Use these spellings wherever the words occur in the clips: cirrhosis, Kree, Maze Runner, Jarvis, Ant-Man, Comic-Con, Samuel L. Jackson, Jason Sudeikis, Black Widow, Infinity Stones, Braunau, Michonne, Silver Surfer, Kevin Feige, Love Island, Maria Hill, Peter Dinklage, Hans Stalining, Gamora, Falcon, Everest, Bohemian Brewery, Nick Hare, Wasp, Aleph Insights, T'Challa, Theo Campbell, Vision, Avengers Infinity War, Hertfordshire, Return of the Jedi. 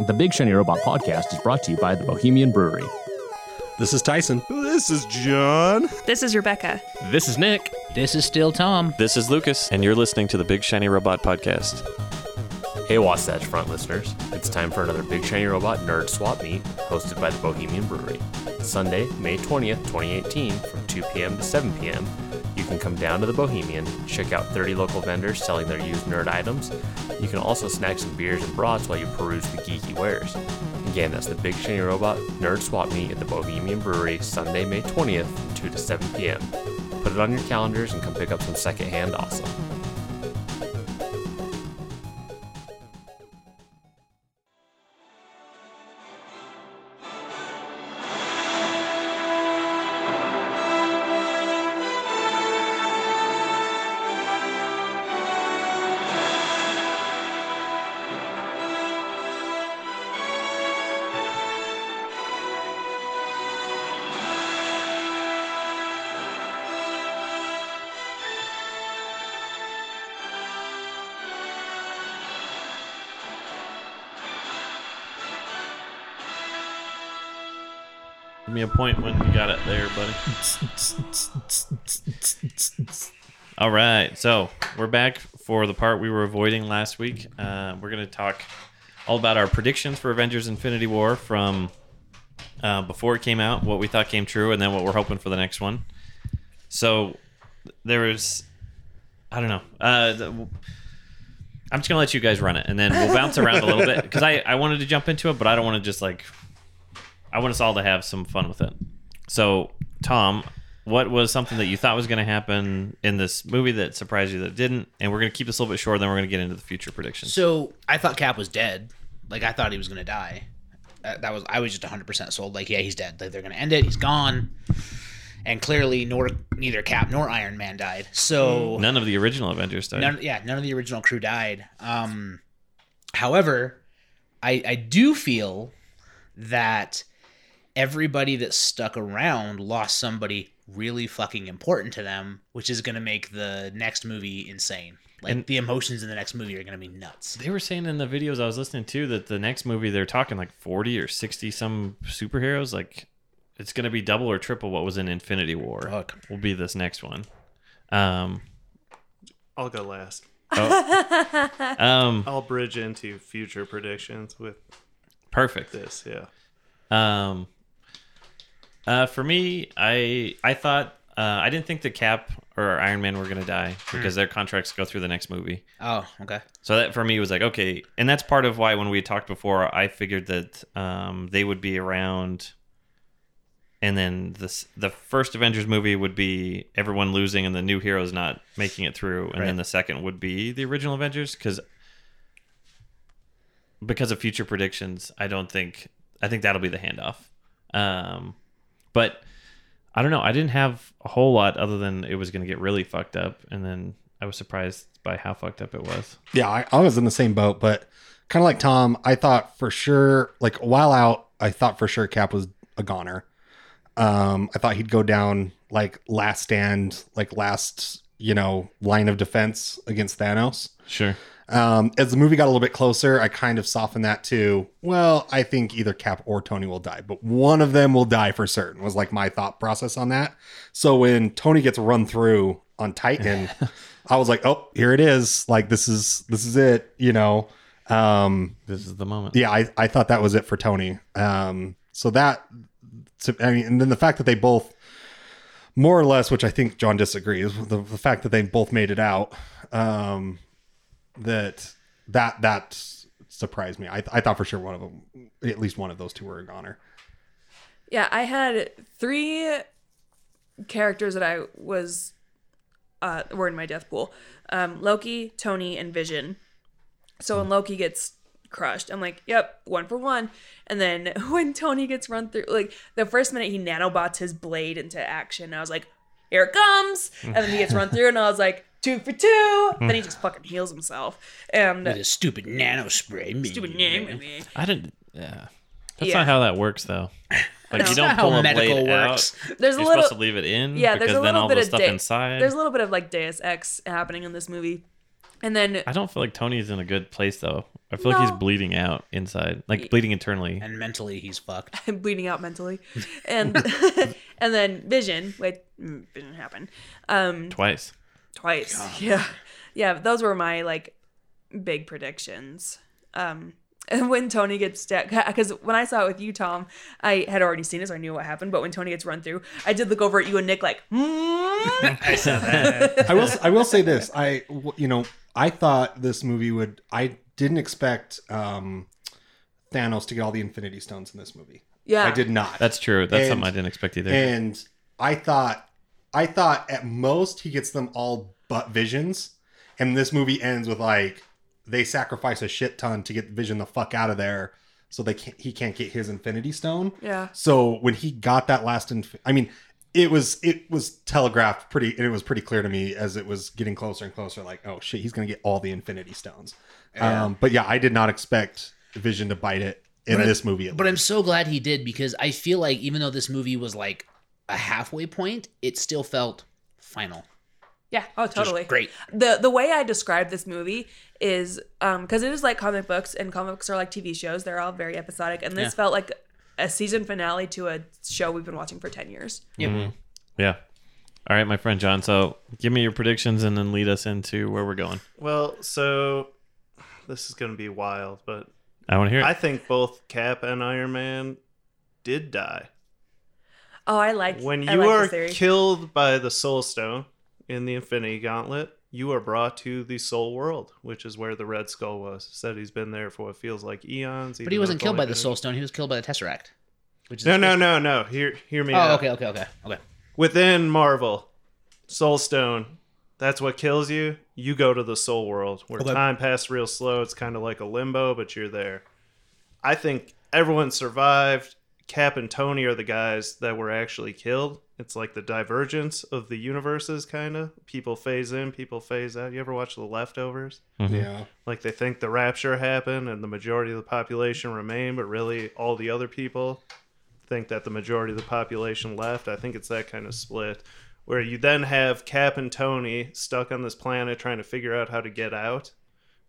The Big Shiny Robot Podcast is brought to you by the Bohemian Brewery. This is Tyson. This is John. This is Rebecca. This is Nick. This is still Tom. This is Lucas, and you're listening to the Big Shiny Robot Podcast. Hey, Wasatch Front listeners. It's time for another Big Shiny Robot Nerd Swap Meet, hosted by the Bohemian Brewery. Sunday, May 20th, 2018, from 2 p.m. to 7 p.m., you can come down to the Bohemian, check out 30 local vendors selling their used nerd items. You can also snack some beers and brats while you peruse the geeky wares. Again, that's the Big Shiny Robot Nerd Swap Meet at the Bohemian Brewery, Sunday, May 20th, from 2 to 7 p.m. Put it on your calendars and come pick up some secondhand awesome. Me a point when you got it there, buddy. All right, so we're back for the part we were avoiding last week. We're going to talk all about our predictions for Avengers Infinity War from before it came out, what we thought came true, and then what we're hoping for the next one. So there was, I don't know. I'm just going to let you guys run it, and then we'll bounce around a little bit, because I wanted to jump into it, but I don't want to just like... I want us all to have some fun with it. So, Tom, what was something that you thought was going to happen in this movie that surprised you that didn't? And we're going to keep this a little bit short, then we're going to get into the future predictions. So, I thought Cap was dead. Like, I thought he was going to die. I was just 100% sold. Like, yeah, he's dead. Like, they're going to end it. He's gone. And clearly, neither Cap nor Iron Man died. So none of the original Avengers died. None of the original crew died. However, I do feel that... everybody that stuck around lost somebody really fucking important to them, which is going to make the next movie insane. Like, and the emotions in the next movie are going to be nuts. They were saying in the videos I was listening to that the next movie they're talking like 40 or 60 some superheroes. Like, it's going to be double or triple what was in Infinity War. Will be this next one. I'll go last. Oh. I'll bridge into future predictions with perfect this. Yeah. For me, I thought I didn't think that Cap or Iron Man were gonna die because their contracts go through the next movie. Oh, okay. So that for me was like, okay, and that's part of why when we talked before, I figured that they would be around, and then the first Avengers movie would be everyone losing and the new heroes not making it through, and then the second would be the original Avengers because of future predictions. I think that'll be the handoff. But I don't know. I didn't have a whole lot other than it was going to get really fucked up. And then I was surprised by how fucked up it was. Yeah, I was in the same boat, but kind of like Tom, I thought for sure, like a while out, I thought for sure Cap was a goner. I thought he'd go down like last stand, like last, line of defense against Thanos. Sure. As the movie got a little bit closer, I kind of softened that to, well, I think either Cap or Tony will die, but one of them will die for certain was like my thought process on that. So when Tony gets run through on Titan, I was like, oh, here it is. Like, this is it, this is the moment. Yeah. I thought that was it for Tony. And then the fact that they both more or less, which I think John disagrees the fact that they both made it out, That surprised me. I thought for sure one of them, at least one of those two, were a goner. Yeah, I had three characters that I was were in my death pool: Loki, Tony, and Vision. So when Loki gets crushed, I'm like, yep, one for one. And then when Tony gets run through, like the first minute he nanobots his blade into action, I was like, here it comes. And then he gets run through, and I was like, 2 for 2. Then he just fucking heals himself. And with a stupid nano spray. I didn't. Yeah. That's not how that works, though. Like, no. You don't pull a blade out. You're supposed to leave it in. Yeah. There's a little bit of stuff inside. There's a little bit of like Deus Ex happening in this movie. And then I don't feel like Tony's in a good place though. I feel like he's bleeding out inside, like bleeding internally, and mentally he's fucked. I'm bleeding out mentally, and and then Vision, which didn't happen. Twice. God. Yeah. Those were my like big predictions. And when Tony gets stabbed, because when I saw it with you, Tom, I had already seen it, so I knew what happened. But when Tony gets run through, I did look over at you and Nick like, I saw that. I will say this. I thought this movie would. I didn't expect Thanos to get all the Infinity Stones in this movie. Yeah, I did not. That's true. That's something I didn't expect either. And I thought at most he gets them all but Vision's, and this movie ends with like. They sacrifice a shit ton to get Vision the fuck out of there, so he can't get his Infinity Stone. Yeah. So when he got that last, it was telegraphed pretty, and it was pretty clear to me as it was getting closer and closer. Like, oh shit, he's gonna get all the Infinity Stones. Yeah. But yeah, I did not expect Vision to bite it in this movie. But I'm so glad he did, because I feel like even though this movie was like a halfway point, it still felt final. Yeah. Oh, totally. Just great. The way I describe this movie is because it is like comic books, and comic books are like TV shows. They're all very episodic, and this felt like a season finale to a show we've been watching for 10 years. Yeah. Mm-hmm. Yeah. All right, my friend John. So give me your predictions and then lead us into where we're going. Well, so this is going to be wild, but I want to hear it. I think both Cap and Iron Man did die. Oh, I like when you are killed by the Soul Stone. In the Infinity Gauntlet, you are brought to the Soul World, which is where the Red Skull was. Said he's been there for what feels like eons. But he wasn't killed by the Soul Stone. He was killed by the Tesseract. Which is no. Hear me out. Oh, okay. Within Marvel, Soul Stone, that's what kills you. You go to the Soul World, where time passed real slow. It's kind of like a limbo, but you're there. I think everyone survived. Cap and Tony are the guys that were actually killed. It's like the divergence of the universes, kind of. People phase in, people phase out. You ever watch The Leftovers? Mm-hmm. Yeah. Like they think the rapture happened and the majority of the population remained, but really all the other people think that the majority of the population left. I think it's that kind of split where you then have Cap and Tony stuck on this planet trying to figure out how to get out.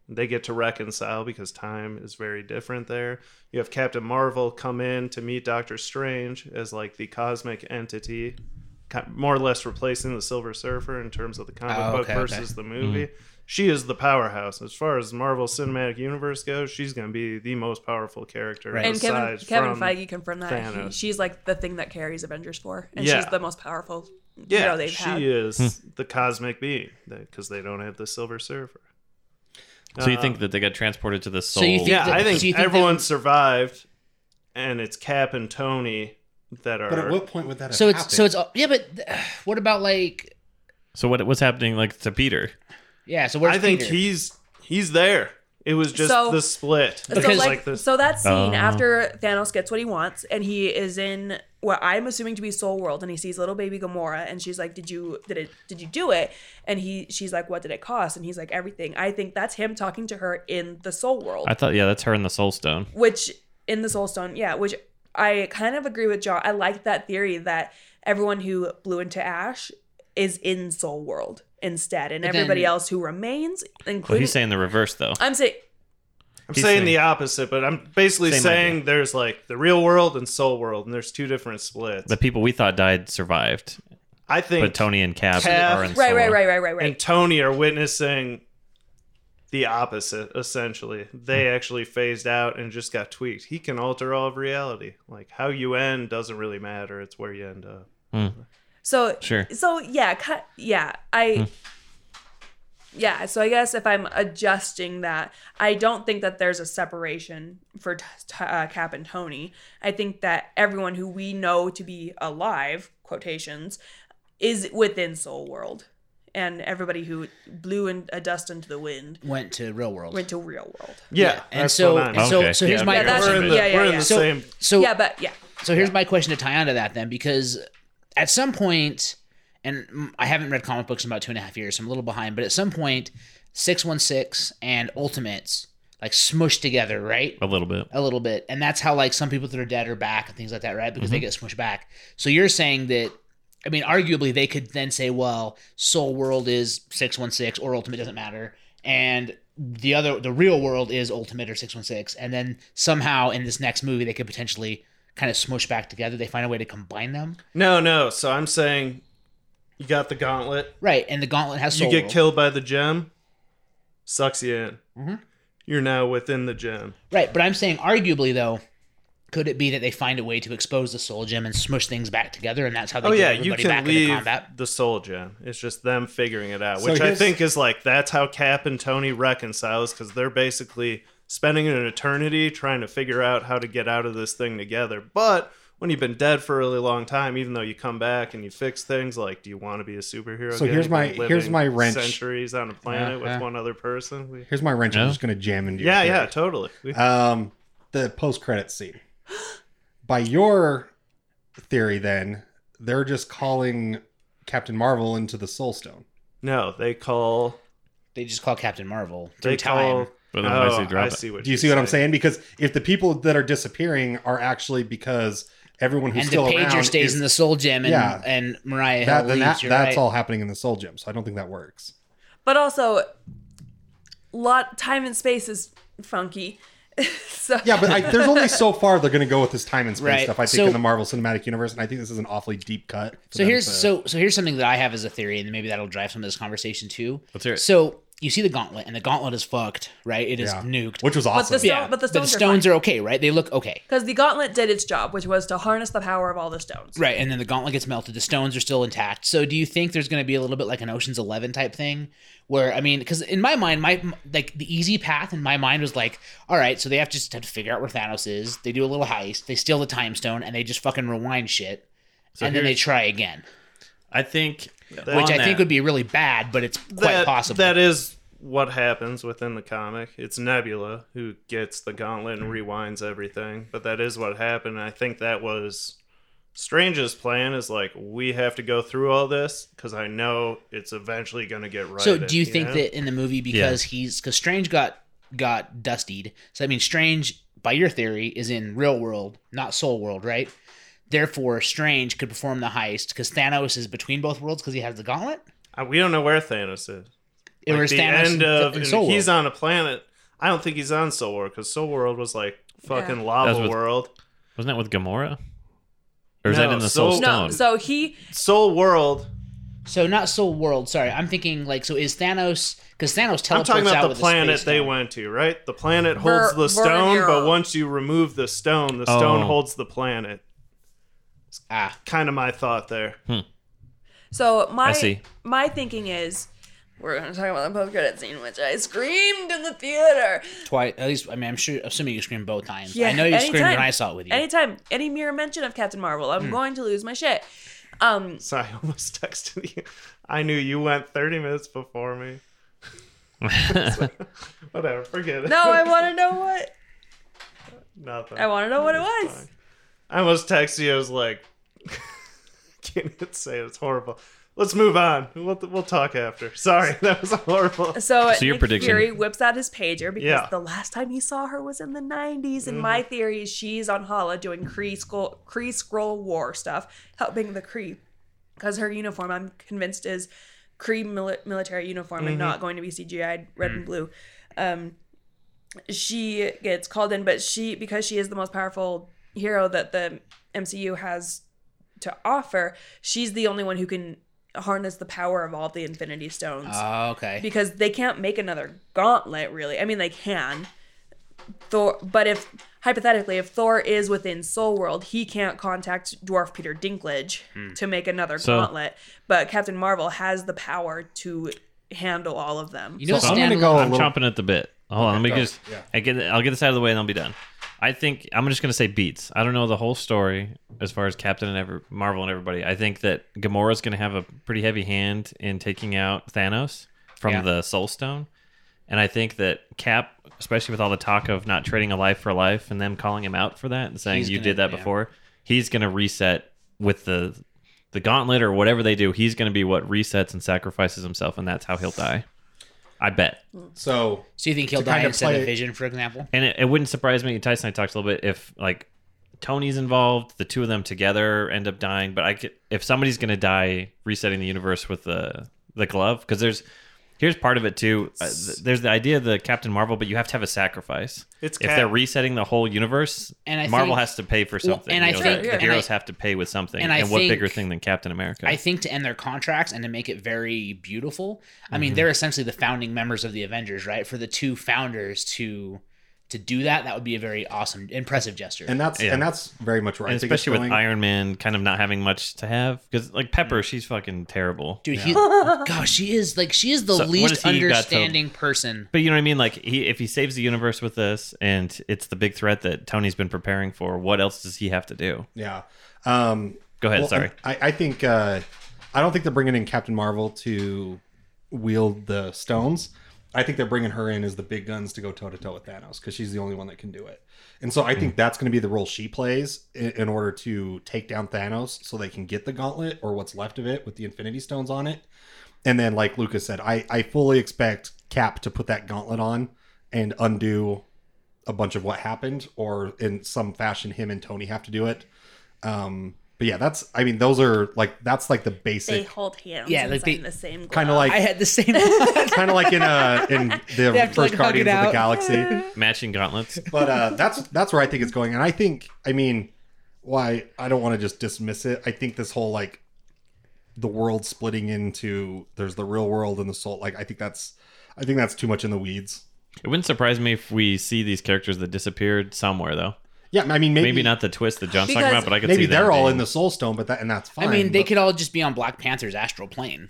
They get to reconcile because time is very different there. You have Captain Marvel come in to meet Doctor Strange as like the cosmic entity, more or less replacing the Silver Surfer in terms of the comic book versus the movie. Mm-hmm. She is the powerhouse. As far as Marvel Cinematic Universe goes, she's going to be the most powerful character. Right. And Kevin Feige confirmed that. She's like the thing that carries Avengers 4. And she's the most powerful they've had. She is the cosmic being because they don't have the Silver Surfer. So you think that they got transported to the soul? So I think, everyone survived, and it's Cap and Tony that are. But at what point would that? But what about like? So what's happening like to Peter? Yeah. So I think he's there. It was just the split. So that scene after Thanos gets what he wants, and he is in what I'm assuming to be Soul World, and he sees little baby Gamora, and she's like, "Did you do it?" And she's like, "What did it cost?" And he's like, "Everything." I think that's him talking to her in the Soul World. I thought, that's her in the Soul Stone. Which I kind of agree with John. I like that theory that everyone who blew into ash is in Soul World instead, and everybody else who remains, including. Well, he's saying the reverse, though. I'm saying the opposite, but I'm basically saying idea. There's like the real world and Soul World, and there's two different splits. The people we thought died survived. I think, but Tony and Cap are in Soul World. Right. And Tony are witnessing the opposite. Essentially, they actually phased out and just got tweaked. He can alter all of reality. Like how you end doesn't really matter. It's where you end up. Mm. So sure. So So I guess if I'm adjusting that, I don't think that there's a separation for Cap and Tony. I think that everyone who we know to be alive, quotations, is within Soul World. And everybody who blew a dust into the wind went to real world. Yeah. So here's my question. We're in the same. So here's my question to tie onto that then, because at some point... And I haven't read comic books in about 2.5 years, so I'm a little behind. But at some point, 616 and Ultimates like smushed together, right? A little bit. And that's how like some people that are dead are back and things like that, right? Because they get smushed back. So you're saying that, I mean, arguably they could then say, well, Soul World is 616 or Ultimate, doesn't matter. and the real world is Ultimate or 616, and then somehow in this next movie they could potentially kind of smush back together. They find a way to combine them. No. So I'm saying you got the Gauntlet, right? And the Gauntlet has Soul World. You get killed by the gem, sucks you in. Mm-hmm. You're now within the gem. Right, but I'm saying arguably, though, could it be that they find a way to expose the soul gem and smush things back together, and that's how they get everybody back into combat? The soul gem. It's just them figuring it out, so which I think is like, that's how Cap and Tony reconciles, because they're basically spending an eternity trying to figure out how to get out of this thing together. But when you've been dead for a really long time, even though you come back and you fix things, like, do you want to be a superhero? So here's my wrench. Centuries on a planet with one other person. Here's my wrench. I'm just going to jam into your head. Yeah, totally. The post-credits scene. By your theory, then, they're just calling Captain Marvel into the Soul Stone. No, they just call Captain Marvel. They call. But I see what. Do you see what I'm saying? Because if the people that are disappearing are actually because everyone who's still around, and the pager stays in the soul gem, and Mariah Hill leaves, that's all happening in the soul gem. So I don't think that works. But also, time and space is funky. So. Yeah, but there's only so far they're going to go with this time and space stuff. I think in the Marvel Cinematic Universe, and I think this is an awfully deep cut. So here's something that I have as a theory, and maybe that'll drive some of this conversation too. Let's hear it. So. You see the Gauntlet, and the Gauntlet is fucked, right? It is nuked. Which was awesome. But the stones are okay, right? They look okay. Because the Gauntlet did its job, which was to harness the power of all the stones. Right, and then the Gauntlet gets melted. The stones are still intact. So do you think there's going to be a little bit like an Ocean's 11 type thing? Where, I mean, because in my mind, the easy path in my mind was like, all right, so they have to figure out where Thanos is. They do a little heist. They steal the time stone, and they just fucking rewind shit. So and then they try again. I think... Which I think would be really bad, but it's quite possible. That is what happens within the comic. It's Nebula who gets the Gauntlet and rewinds everything. But that is what happened. I think that was Strange's plan, is like, we have to go through all this because I know it's eventually going to get right. So do you think that in the movie, because Strange got dustied. So I mean, Strange, by your theory, is in real world, not soul world, right? Therefore, Strange could perform the heist because Thanos is between both worlds because he has the Gauntlet? We don't know where Thanos is. He's on a planet. I don't think he's on Soul World because Soul World was like fucking lava world. Wasn't that with Gamora? Or is that in the Soul Stone? No, so Soul World. So not Soul World. Sorry, I'm thinking like, so is Thanos... Because Thanos teleports out with the space stone. I'm talking about the planet they went to, right? The planet holds the stone, but once you remove the stone holds the planet. Kind of my thought there. So my thinking is, we're going to talk about the post-credit scene, which I screamed in the theater twice. At least, I mean, assuming you screamed both times. Yeah, I know you screamed when I saw it with you. Anytime, any mere mention of Captain Marvel, I'm going to lose my shit. So I almost texted you. I knew you went 30 minutes before me. So, whatever, forget it. No, I want to know what. Nothing. I want to know what it was. Fine. I almost texted you. I was like, can't even say it. It's horrible. Let's move on. We'll talk after. Sorry, that was horrible. So your prediction. Fury whips out his pager because the last time he saw her was in the 90s. And my theory is she's on Hala doing Kree Skrull war stuff, helping the Kree. Because her uniform, I'm convinced, is Kree military uniform and not going to be CGI'd red and blue. She gets called in, but because she is the most powerful hero that the MCU has to offer, she's the only one who can harness the power of all the Infinity Stones. Oh, okay. Because they can't make another Gauntlet, really. I mean, they can. Thor, but hypothetically, if Thor is within Soul World, he can't contact Dwarf Peter Dinklage to make another Gauntlet. But Captain Marvel has the power to handle all of them. You know, so I'm chomping at the bit. Hold on, let me just. Yeah. I'll get this out of the way, and I'll be done. I think I'm just going to say beats. I don't know the whole story as far as Captain and Marvel and everybody. I think that Gamora's going to have a pretty heavy hand in taking out Thanos from the Soul Stone. And I think that Cap, especially with all the talk of not trading a life for a life and them calling him out for that and saying you did that before, he's going to reset with the Gauntlet or whatever they do. He's going to be what resets and sacrifices himself, and that's how he'll die. I bet. So you think he'll die instead of Vision, for example? And it wouldn't surprise me. Tyson and I talked a little bit, if like Tony's involved, the two of them together end up dying. But if somebody's going to die resetting the universe with the glove, because there's Here's part of it, too. There's the idea of the Captain Marvel, but you have to have a sacrifice. If they're resetting the whole universe, Marvel has to pay for something. And the heroes have to pay with something. And what bigger thing than Captain America? I think to end their contracts and to make it very beautiful. I mean, they're essentially the founding members of the Avengers, right? For the two founders to do that would be a very awesome, impressive gesture. And that's very much right. Especially with Iron Man kind of not having much to have. Because, like, Pepper, she's fucking terrible. Dude, gosh, she is the least understanding person. But you know what I mean? Like, if he saves the universe with this, and it's the big threat that Tony's been preparing for, what else does he have to do? Yeah. Go ahead, sorry. I think... I don't think they're bringing in Captain Marvel to wield the stones. I think they're bringing her in as the big guns to go toe-to-toe with Thanos because she's the only one that can do it. And so I think that's going to be the role she plays in order to take down Thanos so they can get the gauntlet or what's left of it with the Infinity Stones on it. And then, like Lucas said, I fully expect Cap to put that gauntlet on and undo a bunch of what happened, or in some fashion him and Tony have to do it. But yeah, that's like the basic. They hold hands. Yeah, like the same glove. Kind of like I had the same. Kind of like in the first Guardians of the Galaxy, matching gauntlets. But that's where I think it's going, and I think I don't want to just dismiss it. I think this whole like the world splitting into there's the real world and the soul. Like I think that's too much in the weeds. It wouldn't surprise me if we see these characters that disappeared somewhere though. Yeah, I mean, maybe not the twist that John's talking about, but I could see that. Maybe they're all in the Soul Stone, and that's fine. I mean, they could all just be on Black Panther's astral plane,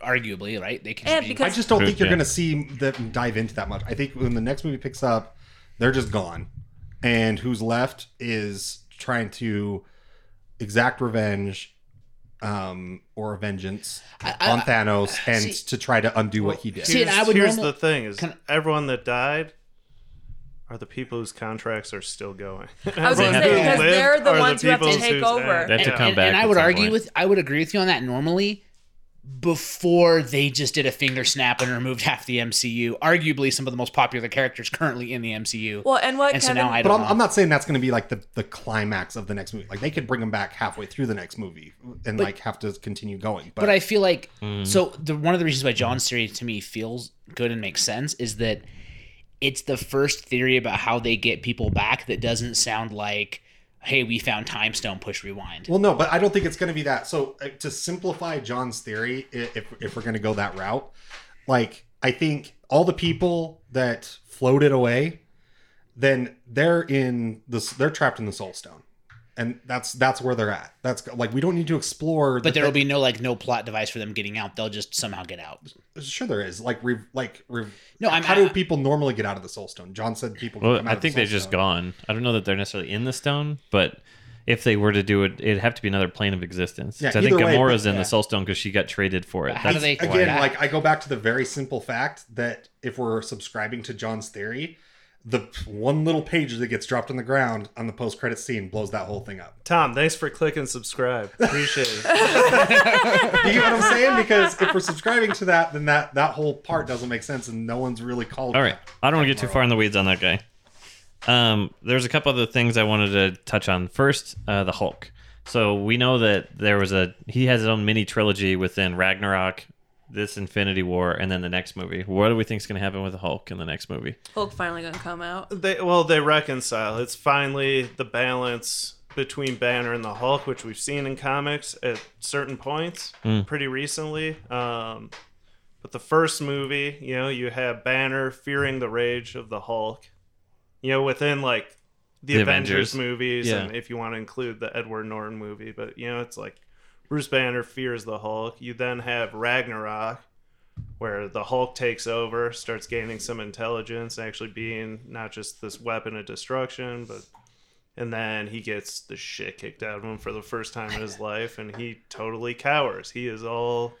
arguably, right? They can. I just don't think you're going to see them dive into that much. I think when the next movie picks up, they're just gone, and who's left is trying to exact revenge. Or vengeance on Thanos, to try to undo what he did. Here's the thing: everyone that died are the people whose contracts are still going. I was going to say, because they're the ones who have to take over. They have to come back. And I would agree with you on that normally, before they just did a finger snap and removed half the MCU, arguably some of the most popular characters currently in the MCU. Well, and what Kevin... I'm not saying that's going to be like the climax of the next movie. Like they could bring them back halfway through the next movie and like have to continue going. But I feel like... So one of the reasons why John's theory to me feels good and makes sense is that it's the first theory about how they get people back that doesn't sound like, hey, we found Time Stone, push rewind. Well, no, but I don't think it's going to be that. So to simplify John's theory, if we're going to go that route, like I think all the people that floated away, then they're trapped in the Soul Stone. And that's where they're at. That's like we don't need to explore. But there will be no plot device for them getting out. They'll just somehow get out. Sure, there is. How do people normally get out of the Soul Stone? John said people. Well, I think they're just gone. I don't know that they're necessarily in the stone, but if they were to do it, it'd have to be another plane of existence. Yeah, I think Gamora's in the Soul Stone because she got traded for it. I go back to the very simple fact that if we're subscribing to John's theory, the one little pager that gets dropped on the ground on the post-credits scene blows that whole thing up. Tom, thanks for clicking subscribe. Appreciate it. You know what I'm saying? Because if we're subscribing to that, then that whole part doesn't make sense and no one's really called it. All right. I don't want to get too far in the weeds on that guy. There's a couple other things I wanted to touch on. First, the Hulk. So we know that he has his own mini trilogy within Ragnarok, this Infinity War, and then the next movie. What do we think is going to happen with the Hulk in the next movie? Hulk finally going to come out. They reconcile. It's finally the balance between Banner and the Hulk, which we've seen in comics at certain points pretty recently. But the first movie, you have Banner fearing the rage of the Hulk. Within like the Avengers movies, and if you want to include the Edward Norton movie, but it's like Bruce Banner fears the Hulk. You then have Ragnarok, where the Hulk takes over, starts gaining some intelligence, actually being not just this weapon of destruction, and then he gets the shit kicked out of him for the first time in his life, and he totally cowers. He is all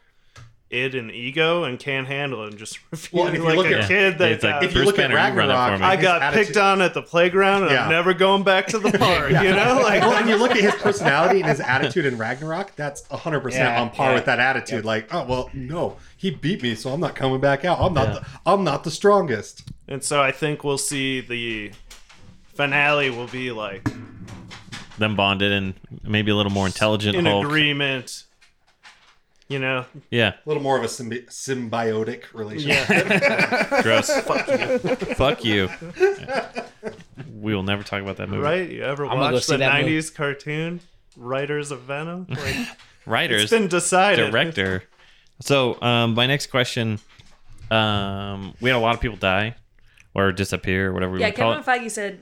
id and ego and can't handle it and just kid that if you look at Ragnarok, I got picked on at the playground and I'm never going back to the park. And you look at his personality and his attitude in Ragnarok, that's 100% on par with that attitude. Yeah. Like, oh well, no, he beat me, so I'm not coming back out. I'm not the strongest. And so I think we'll see the finale will be like them bonded and maybe a little more intelligent in Hulk. Agreement. You know? Yeah. A little more of a symbiotic relationship. Yeah. Gross. Fuck you. Fuck you. Yeah. We will never talk about that movie. Right? You ever watch the 90s movie. Cartoon, Writers of Venom? Like, writers. It's been decided. Director. So, my next question, we had a lot of people die or disappear or whatever we would call it. Yeah, Kevin Feige said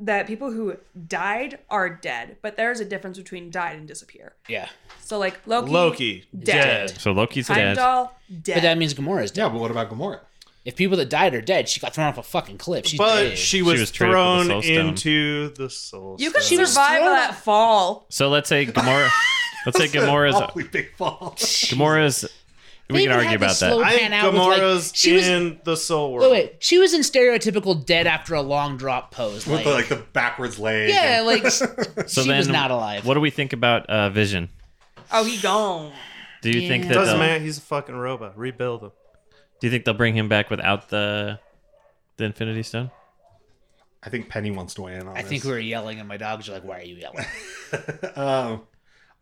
that people who died are dead, but there's a difference between died and disappear. Yeah. So like Loki dead. So Loki's Heimdall, dead. But that means Gamora's dead. Yeah, but what about Gamora? If people that died are dead, she got thrown off a fucking cliff. She's dead. She was thrown into the Soul Stone. You could survive that fall. So let's say Gamora. Let's say Gamora's big fall. Gamora's. We can argue about that. Gamora's in the Soul World. Wait, she was in stereotypical dead after a long drop pose. With like the backwards leg. Yeah, she was not alive. What do we think about Vision? Oh, he gone. Do you think that... Doesn't matter, he's a fucking robot. Rebuild him. Do you think they'll bring him back without the Infinity Stone? I think Penny wants to weigh in on this. I think we were yelling and my dogs are like, why are you yelling?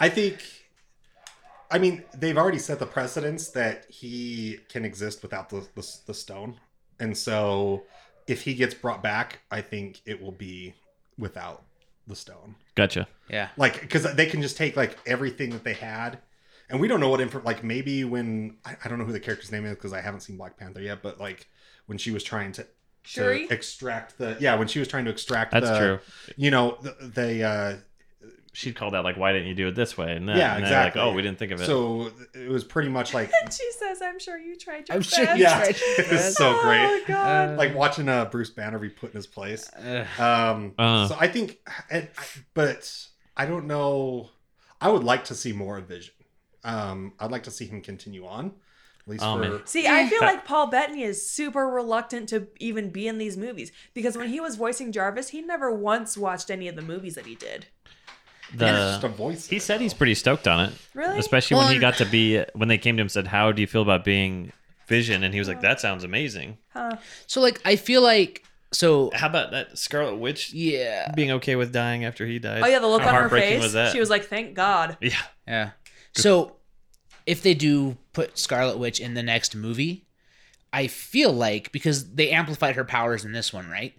I think... I mean, they've already set the precedence that he can exist without the stone. And so if he gets brought back, I think it will be without the stone. Gotcha. Yeah. Like, because they can just take, like, everything that they had. And we don't know what... maybe when... I don't know who the character's name is because I haven't seen Black Panther yet. But, like, when she was trying to extract the... Yeah, when she was trying to extract That's true. You know, she'd call that, like, why didn't you do it this way? And then, exactly. Like, oh, we didn't think of it. So it was pretty much like... She says, I'm sure you tried your best. It was so great. Oh, God. Watching Bruce Banner be put in his place. So I think... But I don't know... I would like to see more of Vision. I'd like to see him continue on. At least I feel like Paul Bettany is super reluctant to even be in these movies. Because when he was voicing Jarvis, he never once watched any of the movies that he did. He said he's pretty stoked on it. Really? Especially when he got to be... When they came to him and said, how do you feel about being Vision? And he was like, that sounds amazing. Huh. So, I feel like... So... How about that Scarlet Witch? Yeah. Being okay with dying after he died. Oh, yeah. The look on her face. Was that? She was like, thank God. Yeah. Yeah. So, if they do put Scarlet Witch in the next movie, I feel like... Because they amplified her powers in this one, right?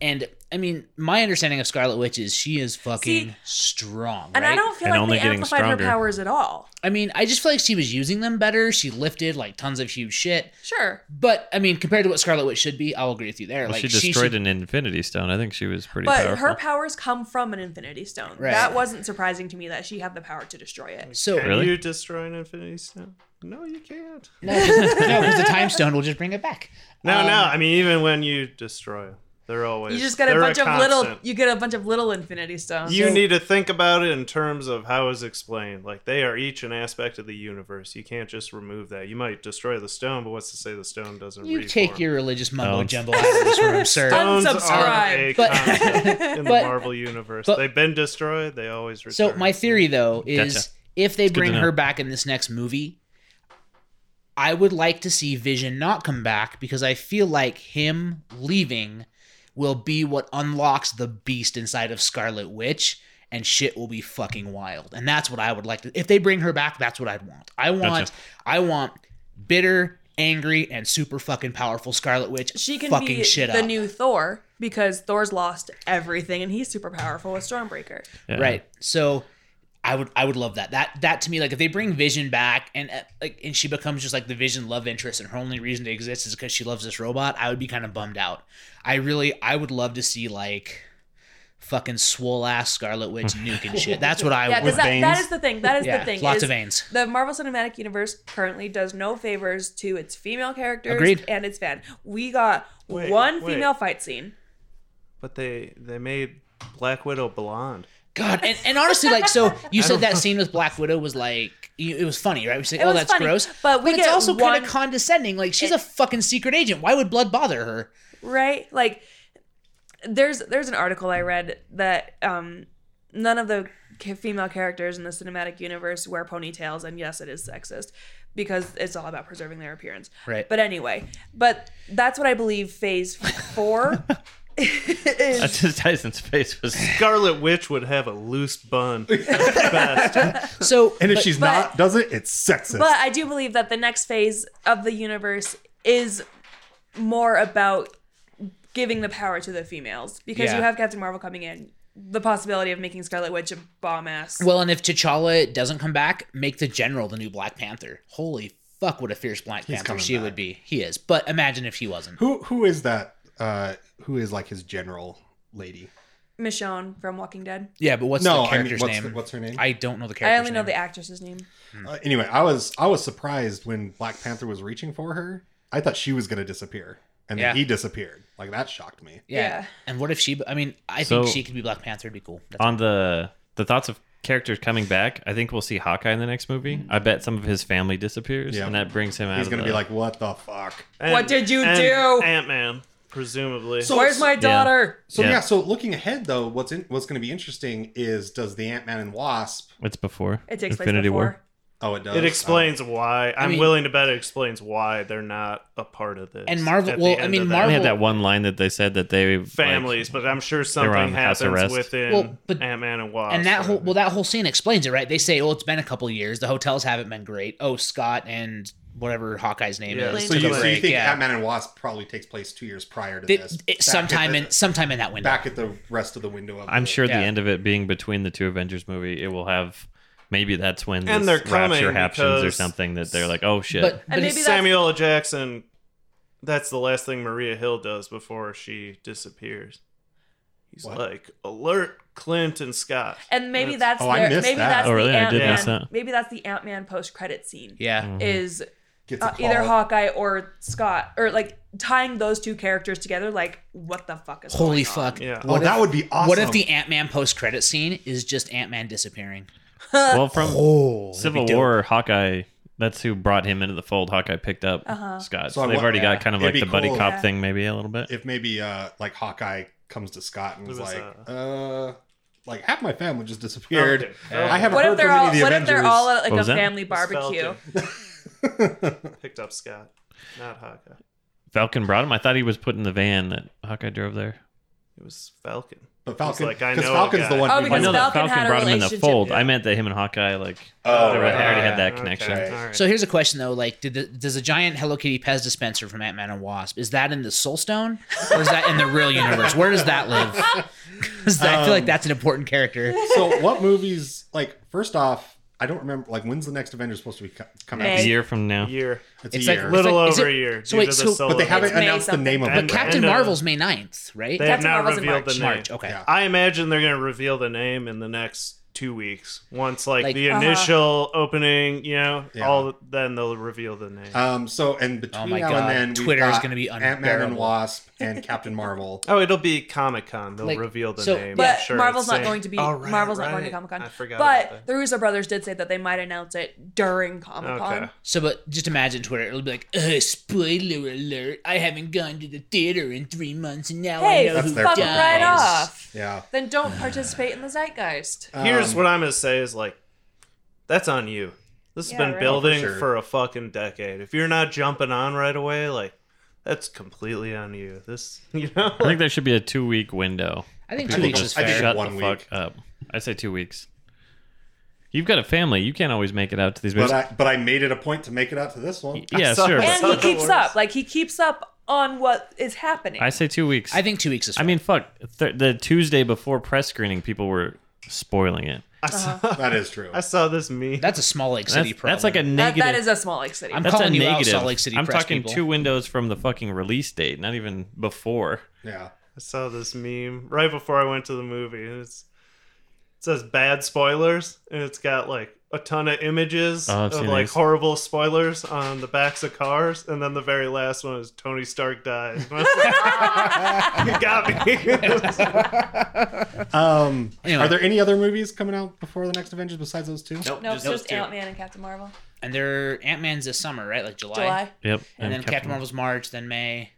And... I mean, my understanding of Scarlet Witch is she is fucking strong, right? And I don't feel like they amplified her powers at all. I mean, I just feel like she was using them better. She lifted, tons of huge shit. Sure. But, I mean, compared to what Scarlet Witch should be, I'll agree with you there. Well, she destroyed an Infinity Stone. I think she was pretty powerful. But her powers come from an Infinity Stone. Right. That wasn't surprising to me that she had the power to destroy it. So, can you destroy an Infinity Stone? No, you can't. No, because the Time Stone will just bring it back. No. I mean, even when you destroy it. They're always... You get a bunch of little Infinity Stones. You need to think about it in terms of how it's explained. They are each an aspect of the universe. You can't just remove that. You might destroy the stone, but what's to say the stone doesn't reform? You take your religious mumbo-jumbo out of this room, sir. Stones are a concept in the Marvel universe. They've been destroyed. They always return. So my theory, though, is if they bring her back in this next movie, I would like to see Vision not come back because I feel like him leaving... will be what unlocks the beast inside of Scarlet Witch, and shit will be fucking wild. And that's what I would like to... If they bring her back, that's what I'd want. I want bitter, angry, and super fucking powerful Scarlet Witch. She can fucking be the new Thor, because Thor's lost everything, and he's super powerful with Stormbreaker. Yeah. Right. So... I would love that. That to me, if they bring Vision back and she becomes just the Vision love interest and her only reason to exist is because she loves this robot, I would be kind of bummed out. I would love to see fucking swole ass Scarlet Witch nuke and shit. That's what I would. That is the thing. Lots of veins. The Marvel Cinematic Universe currently does no favors to its female characters and its fan. We got one female fight scene, but they made Black Widow blonde. God, and honestly, so you said that scene with Black Widow was it was funny, right? We say, oh, that's funny, gross. But it's also kind of condescending. She's a fucking secret agent. Why would blood bother her? Right? There's an article I read that none of the female characters in the cinematic universe wear ponytails, and yes, it is sexist because it's all about preserving their appearance. Right. But anyway, that's what I believe Phase 4 Tyson's face was Scarlet Witch would have a loose bun. Best. So, and if but, she's but, not, does it? It's sexist. But I do believe that the next phase of the universe is more about giving the power to the females, because you have Captain Marvel coming in. The possibility of making Scarlet Witch a bomb ass. Well, and if T'Challa doesn't come back, make the General the new Black Panther. Holy fuck, what a fierce Black Panther she would be. He is, but imagine if he wasn't. Who is that? Who is like his general lady? Michonne from Walking Dead. Yeah, but what's the character's name? What's her name? I don't know the character's name. I only know the actress's name. Anyway, I was surprised when Black Panther was reaching for her. I thought she was going to disappear. And then he disappeared. Like, that shocked me. Yeah. And what if she... I mean, I think she could be Black Panther. It'd be cool. That's on the thoughts of characters coming back, I think we'll see Hawkeye in the next movie. Mm-hmm. I bet some of his family disappears, and that brings him out. He's going to be like, what the fuck? What did you do? Ant-Man, presumably. So where's my daughter? Yeah. So looking ahead, though, what's going to be interesting is, does the Ant-Man and Wasp... It's before. It takes Infinity place before. War. Oh, it does. It explains why. I'm willing to bet it explains why they're not a part of this. And Marvel, Marvel... They had that one line that they said that they... Families, but I'm sure something happens within Ant-Man and Wasp. And that whole scene explains it, right? They say, it's been a couple of years. The hotels haven't been great. Scott and... whatever Hawkeye's name is. So you think Ant-Man and Wasp probably takes place 2 years prior to this? Sometime in that window. Back at the rest of the window. I'm sure the end of it being between the two Avengers movie, it will have... Maybe that's when this rapture happens or something that they're like, oh shit. But maybe Samuel L. Jackson, that's the last thing Maria Hill does before she disappears. He's like, alert Clint and Scott. And maybe maybe that's the Ant-Man post-credit scene. Yeah. Mm-hmm. Is either Hawkeye or Scott, or like tying those two characters together, like what the fuck is holy going fuck. On? Yeah. Oh, that would be awesome. What if the Ant-Man post-credit scene is just Ant-Man disappearing? Well, from Civil War, Hawkeye, that's who brought him into the fold. Hawkeye picked up Scott. So they've already got kind of like the buddy cop thing maybe a little bit. If maybe like Hawkeye comes to Scott and is like, like half my family just disappeared. Okay. I haven't heard from any of the Avengers. What if they're all at like a family barbecue? Picked up Scott, not Hawkeye. Falcon brought him? I thought he was put in the van that Hawkeye drove there. It was Falcon. But Falcon, because like, Falcon's the one. Because I know that Falcon brought him in the fold. Yeah. I meant that him and Hawkeye, like, they already had that connection. Okay. Right. So here's a question though: like, does a giant Hello Kitty Pez dispenser from Ant-Man and Wasp, is that in the Soul Stone, or is that in the real universe? Where does that live? Because I feel like that's an important character. So what movies? Like, first off, I don't remember. Like, when's the next Avengers supposed to be coming out? A year from now. Year. It's a year. Like, little over a year. So wait, but they haven't announced the name of it. But Captain Marvel's May 9th, right? They have not revealed the name. Okay. Yeah. I imagine they're going to reveal the name in the next 2 weeks. Once like the initial opening, then they'll reveal the name. So and between now and then, Twitter's going to be Ant-Man and Wasp and Captain Marvel. Oh, it'll be Comic-Con. They'll reveal the name. But I'm sure Marvel's not going to be. Marvel's not going to Comic-Con. I forgot. But the Russo brothers did say that they might announce it during Comic-Con. Okay. So, but just imagine Twitter. It'll be like, spoiler alert! I haven't gone to the theater in 3 months, and now I know who dies. Right off. Yeah. Then don't participate in the zeitgeist. Here's what I'm going to say is like, that's on you. This has been building for a fucking decade. If you're not jumping on right away, like, that's completely on you. This, I think there should be a 2 week window. I think 2 weeks is fair. Shut the fuck up. I say 2 weeks. You've got a family. You can't always make it out to these movies. But I made it a point to make it out to this one. Yeah, sure. And he keeps up. Like, he keeps up on what is happening. I say 2 weeks. I think 2 weeks is fair. I mean, fuck. The Tuesday before press screening, people were spoiling it. That is true. I saw this meme. That's a Salt Lake City problem. That's like a negative. That is a Salt Lake City. I'm calling you out, Salt Lake City. I'm talking people. 2 windows from the fucking release date, not even before. Yeah, I saw this meme right before I went to the movie, and it says bad spoilers, and it's got like a ton of images of like horrible spoilers on the backs of cars, and then the very last one is Tony Stark dies. You got me. Anyway. Are there any other movies coming out before the next Avengers besides those two? Nope, just Ant-Man and Captain Marvel. And they're Ant-Man's this summer, right? Like July. Yep. And then Captain Marvel's March, then May.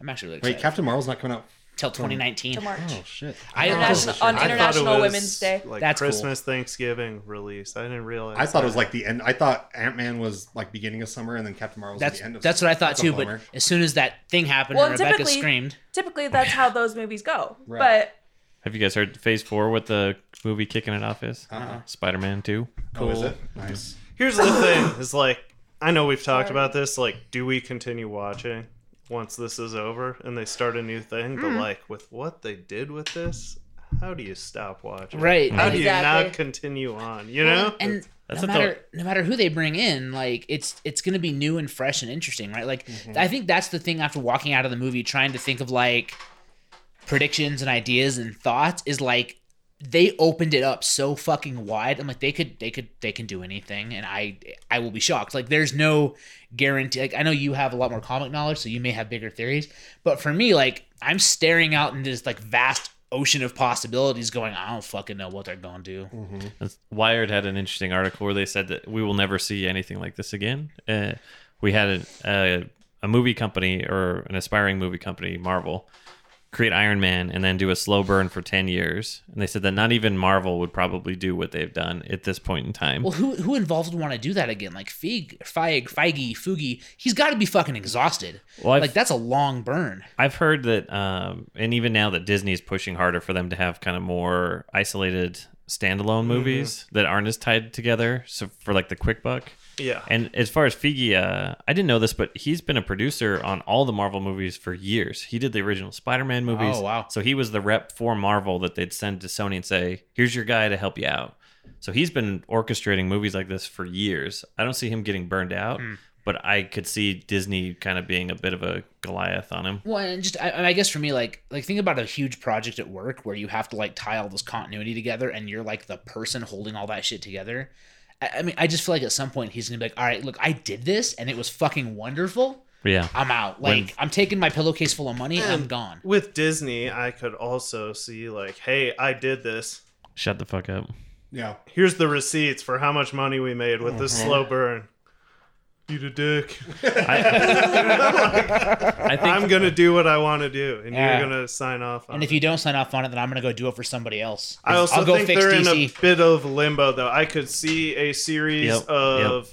I'm actually really excited. Wait, Captain Marvel's not coming out till 2019. To March. Oh shit! On International Women's Day. Like that's Christmas, cool. Thanksgiving release. I didn't realize. I thought it was like the end. I thought Ant-Man was like beginning of summer, and then Captain Marvel was the end of. That's summer. What I thought that's too. But as soon as that thing happened, well, and Rebecca screamed. Typically, that's how those movies go. Right. But have you guys heard Phase 4? What the movie kicking it off is? Spider-Man 2. Cool. Oh, is it? Nice. Here's the thing: is like I know we've talked about this. Like, do we continue watching once this is over and they start a new thing? But like with what they did with this, how do you stop watching? Right. How do you not continue on? You know? And no matter who they bring in, like it's going to be new and fresh and interesting, right? Like I think that's the thing after walking out of the movie, trying to think of like predictions and ideas and thoughts is like, they opened it up so fucking wide. I'm like, they can do anything, and I will be shocked. Like, there's no guarantee. Like, I know you have a lot more comic knowledge, so you may have bigger theories. But for me, like, I'm staring out into this like vast ocean of possibilities, going, I don't fucking know what they're gonna do. Mm-hmm. Wired had an interesting article where they said that we will never see anything like this again. We had a movie company or an aspiring movie company, Marvel, create Iron Man and then do a slow burn for 10 years. And they said that not even Marvel would probably do what they've done at this point in time. Well, who involved would want to do that again? Like Feige, he's got to be fucking exhausted. Well, that's a long burn. I've heard that, and even now that Disney's pushing harder for them to have kind of more isolated standalone movies that aren't as tied together. So for like the quick buck. Yeah. And as far as Feige, I didn't know this, but he's been a producer on all the Marvel movies for years. He did the original Spider-Man movies. Oh, wow. So he was the rep for Marvel that they'd send to Sony and say, here's your guy to help you out. So he's been orchestrating movies like this for years. I don't see him getting burned out, but I could see Disney kind of being a bit of a Goliath on him. Well, and just I guess for me, like think about a huge project at work where you have to like tie all this continuity together and you're like the person holding all that shit together. I mean, I just feel like at some point he's going to be like, all right, look, I did this and it was fucking wonderful. Yeah. I'm out. Like, I'm taking my pillowcase full of money and I'm gone. With Disney, I could also see like, hey, I did this. Shut the fuck up. Yeah. Here's the receipts for how much money we made with this slow burn. Eat a dick. I think I'm going to do what I want to do and you're going to sign off on it. And if you don't sign off on it, then I'm going to go do it for somebody else. I also think they're in a bit of limbo though. I could see a series of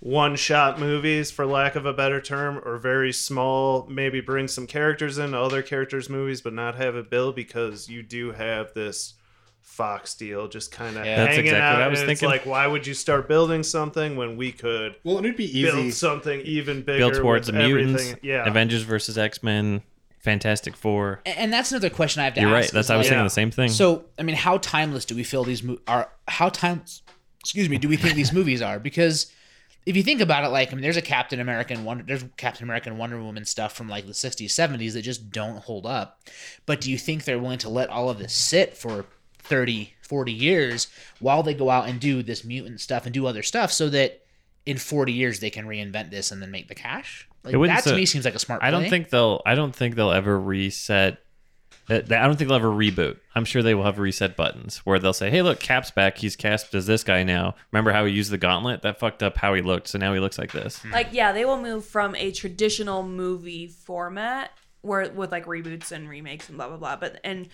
one-shot movies for lack of a better term, or very small, maybe bring some characters into other characters' movies but not have a bill, because you do have this Fox deal just kind of hanging out. What I was thinking. It's like, why would you start building something when we could? Well, it'd be easy. Build something even bigger. Build towards the mutants. Yeah. Avengers versus X-Men, Fantastic Four. And that's another question I have to ask. You're right. That's I was saying the same thing. So, I mean, how timeless do we feel these are? How timeless? Excuse me. Do we think these movies are? Because if you think about it, like, I mean, there's a there's Captain America and Wonder Woman stuff from like the 60s, 70s that just don't hold up. But do you think they're willing to let all of this sit for 30, 40 years while they go out and do this mutant stuff and do other stuff so that in 40 years they can reinvent this and then make the cash? Like, that to me seems like a smart play. I don't think they'll ever reset. I don't think they'll ever reboot. I'm sure they will have reset buttons where they'll say, hey, look, Cap's back. He's cast as this guy now. Remember how he used the gauntlet? That fucked up how he looked. So now he looks like this. Like, yeah, they will move from a traditional movie format where with like reboots and remakes and blah, blah, blah. But, and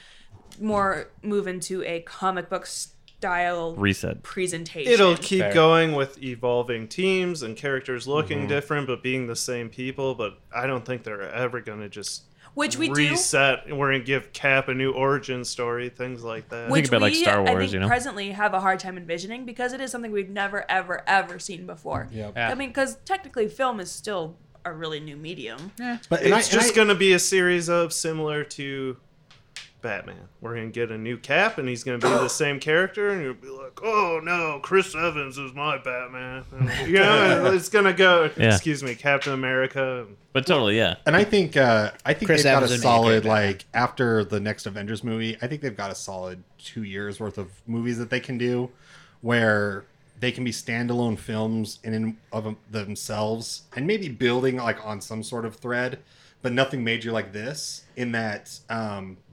more move into a comic book style reset presentation. It'll keep going with evolving teams and characters looking different but being the same people, but I don't think they're ever going to just reset and we're going to give Cap a new origin story, things like that. Which think about like Star Wars, I think presently have a hard time envisioning because it is something we've never, ever, ever seen before. Yep. Yeah. I mean, because technically film is still a really new medium. Yeah. But it's just going to be a series of similar to Batman. We're going to get a new Cap and he's going to be the same character and you'll be like, oh no, Chris Evans is my Batman. And, it's going to go, Captain America. But totally, yeah. And I think they've got a solid, like, after the next Avengers movie, I think they've got a solid 2 years worth of movies that they can do where they can be standalone films in of themselves and maybe building, like, on some sort of thread. But nothing major like this, in that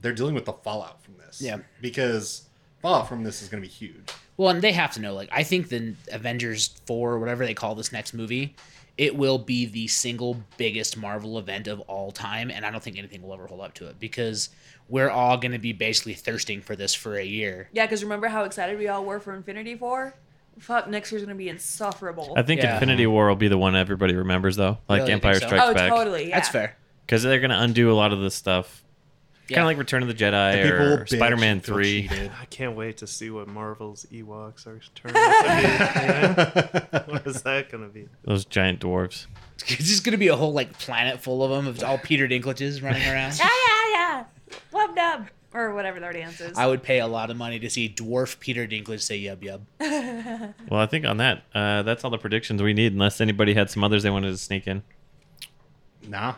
they're dealing with the fallout from this. Yeah. Because fallout from this is going to be huge. Well, and they have to know. Like, I think the Avengers 4, or whatever they call this next movie, it will be the single biggest Marvel event of all time, and I don't think anything will ever hold up to it, because we're all going to be basically thirsting for this for a year. Yeah, because remember how excited we all were for Infinity War? Fuck, next year's going to be insufferable. I think Infinity War will be the one everybody remembers, though. Like, really, Empire Strikes Back. Oh, totally, yeah. That's fair. Because they're going to undo a lot of this stuff. Yeah. Kind of like Return of the Jedi or Spider-Man 3. I can't wait to see what Marvel's Ewoks are turning into. What is that going to be? Those giant dwarves. It's just going to be a whole like planet full of them. It's all Peter Dinklages running around. Yeah. Wub dub. Or whatever their dance is. I would pay a lot of money to see dwarf Peter Dinklage say yub yub. Well, I think on that, that's all the predictions we need, unless anybody had some others they wanted to sneak in. No.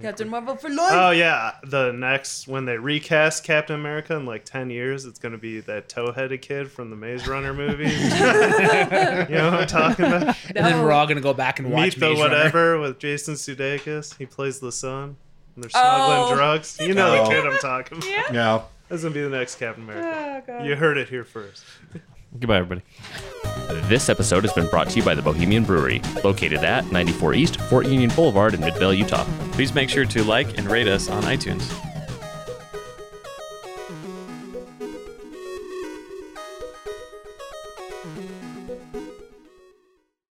Captain Marvel for life. Oh yeah, the next when they recast Captain America in like 10 years, it's gonna be that tow-headed kid from the Maze Runner movies. You know what I'm talking about? No. And then we're all gonna go back and watch Meet the Maze Whatever Runner. With Jason Sudeikis. He plays the son. And they're smuggling drugs. You know the kid I'm talking about. Yeah. No, that's gonna be the next Captain America. Oh, you heard it here first. Goodbye, everybody. This episode has been brought to you by the Bohemian Brewery, located at 94 East, Fort Union Boulevard in Midvale, Utah. Please make sure to like and rate us on iTunes.